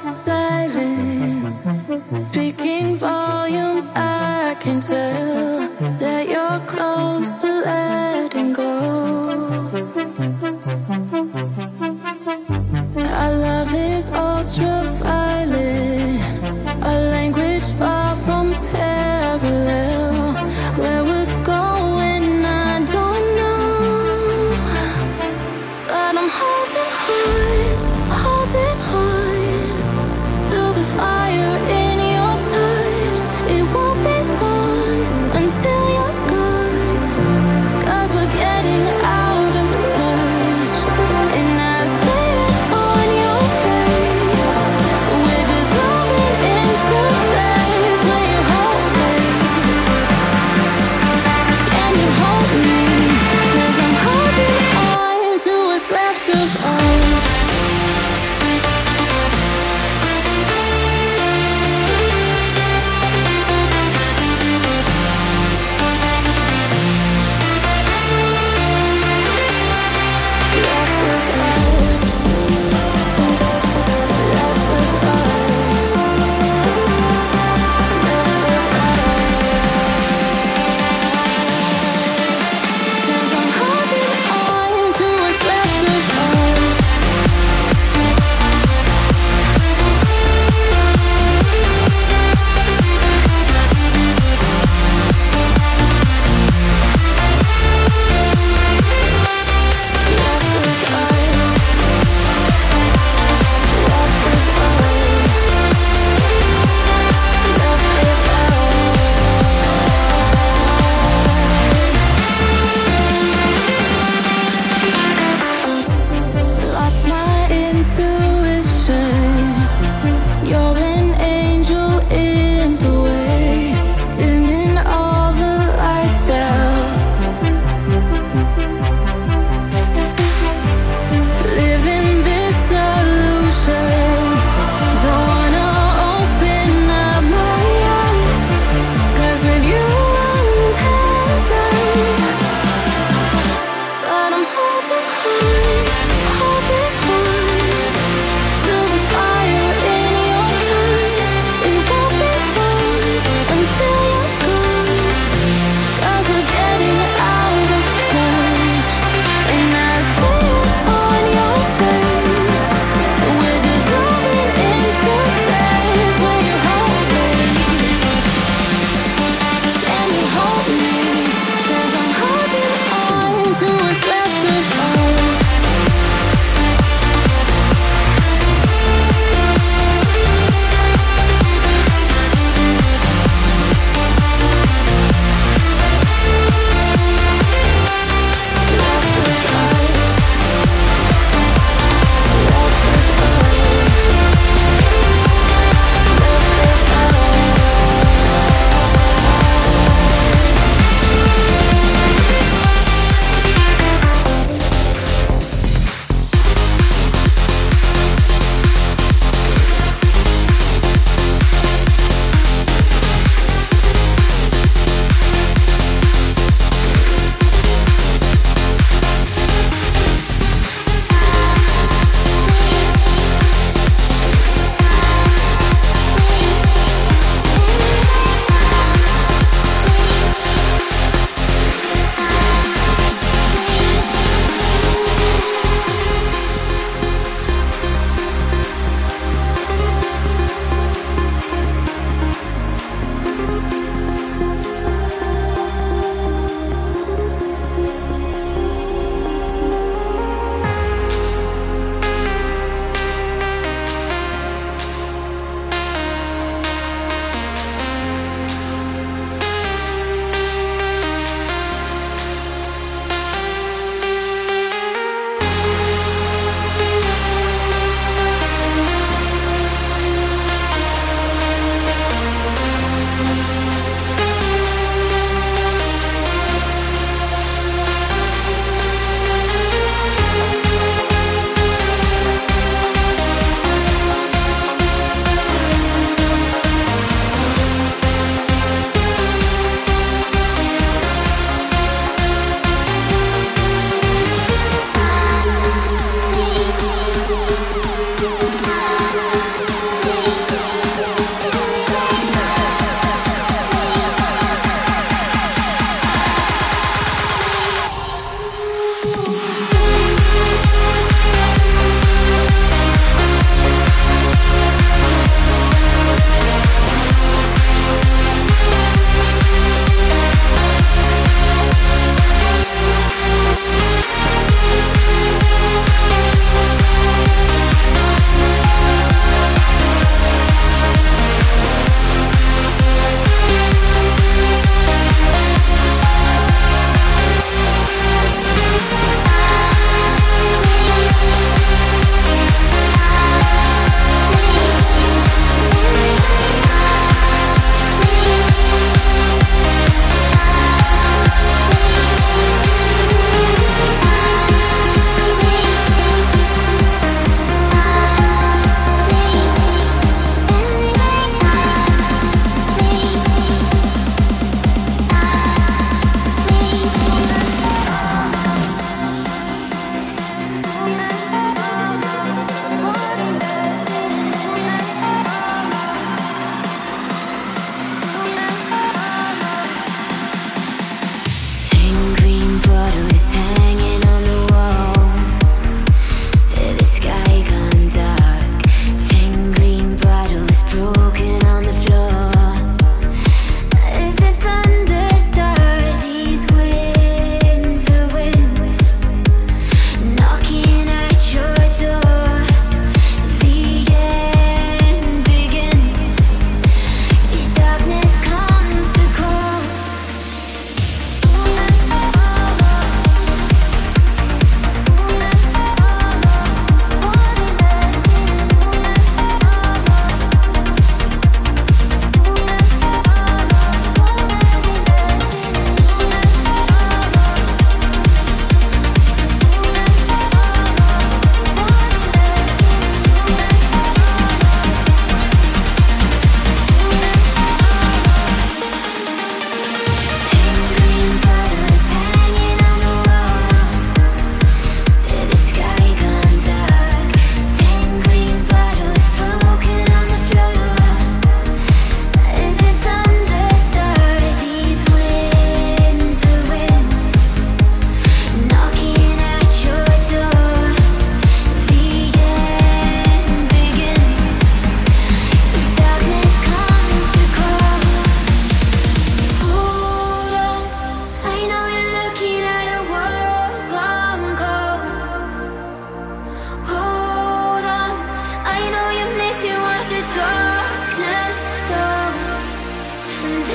silence, speaking volumes, I can tell that you're close to letting go. Our love is ultraviolet, a language far from parallel. Where we're going, I don't know, but I'm holding on, holding on to the fire.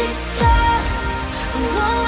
Whoa.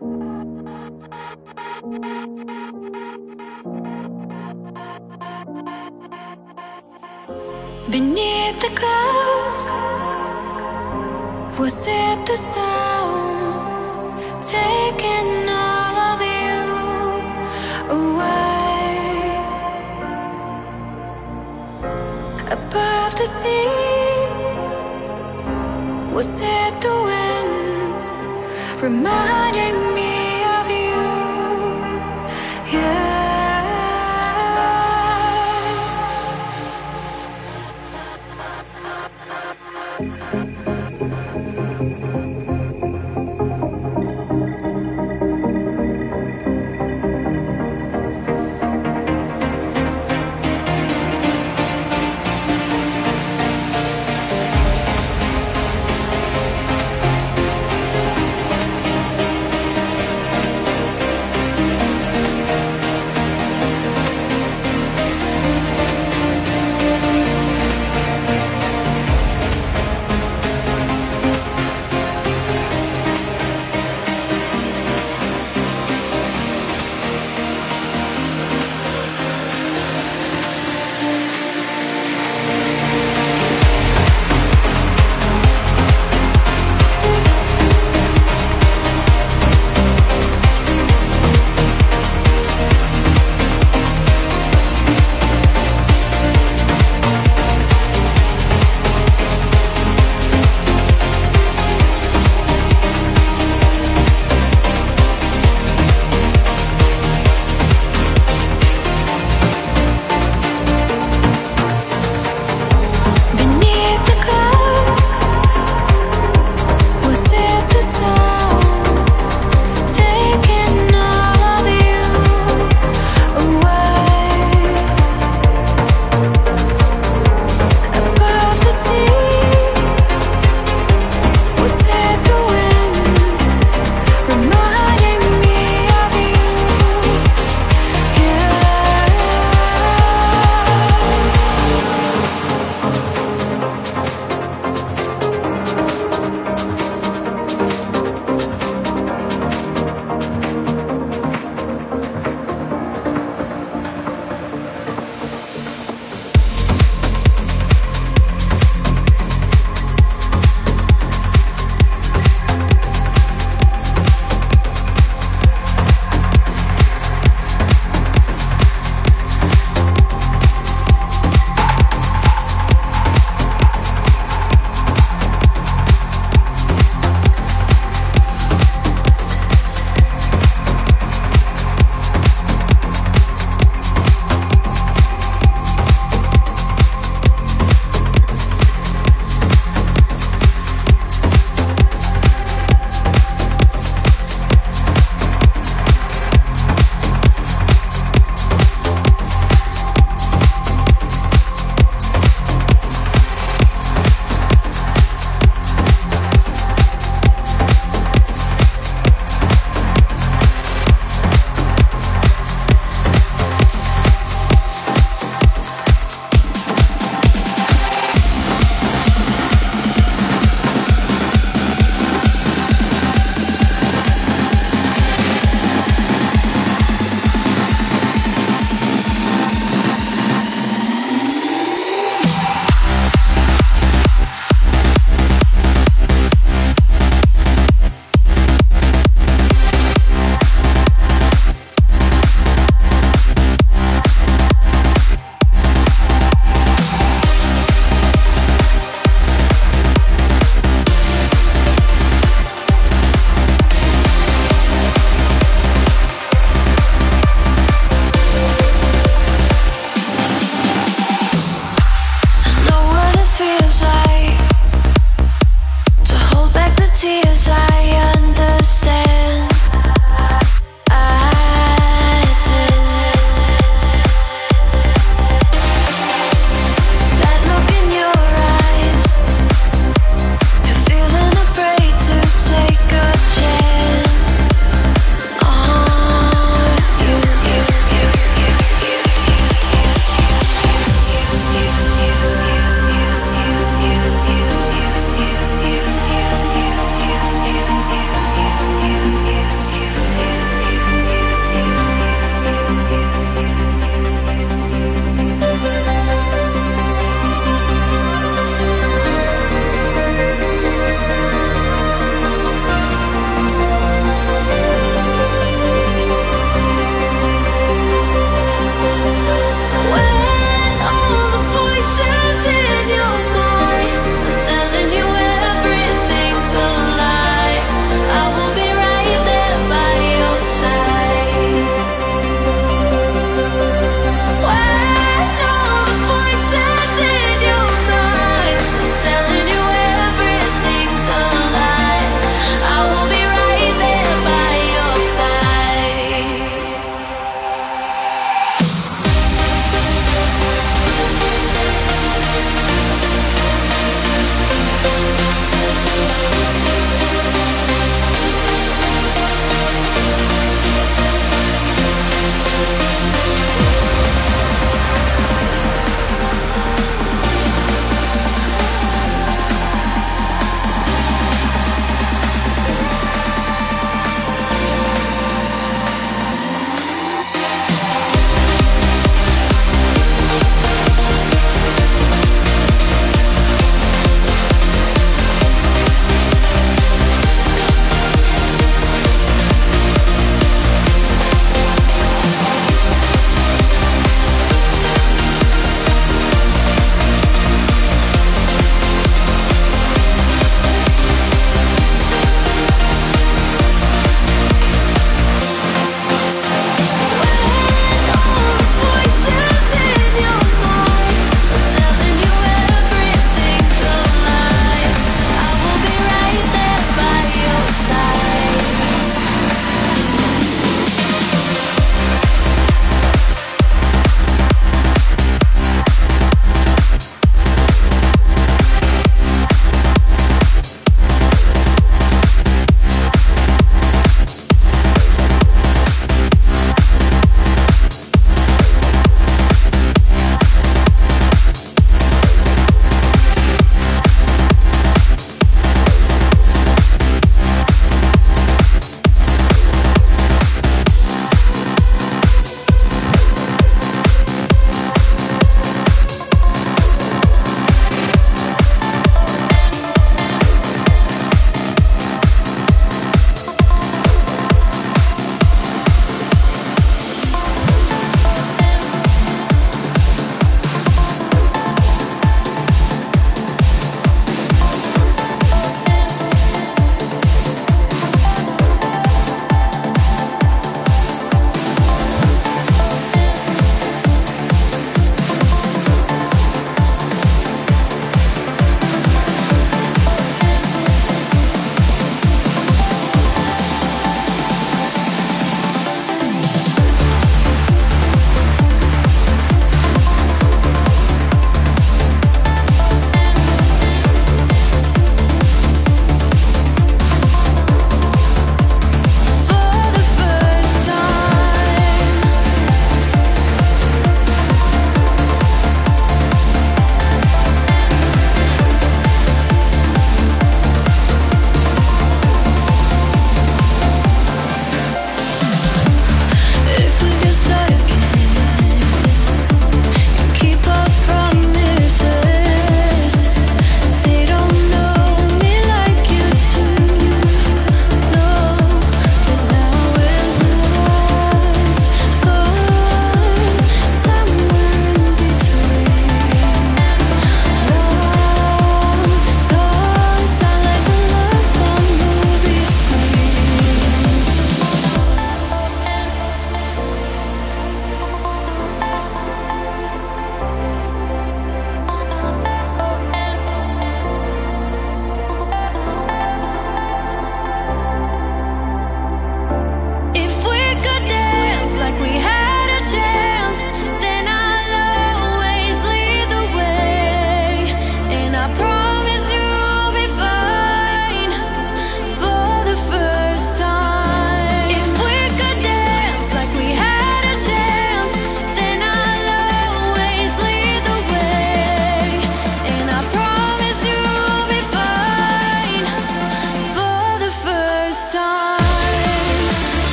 Beneath the clouds, was it the sound taking all of you away? Above the sea, was it the wind reminding me?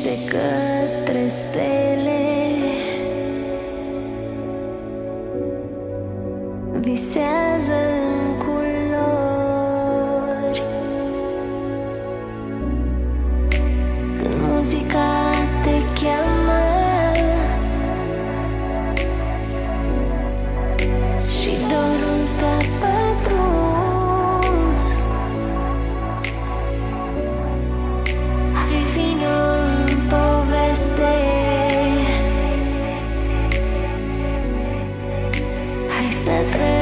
privește către stele, visează în culori. Când muzica te cheamă și dorul te-a pătruns, hai vino în poveste, hai să trăiești.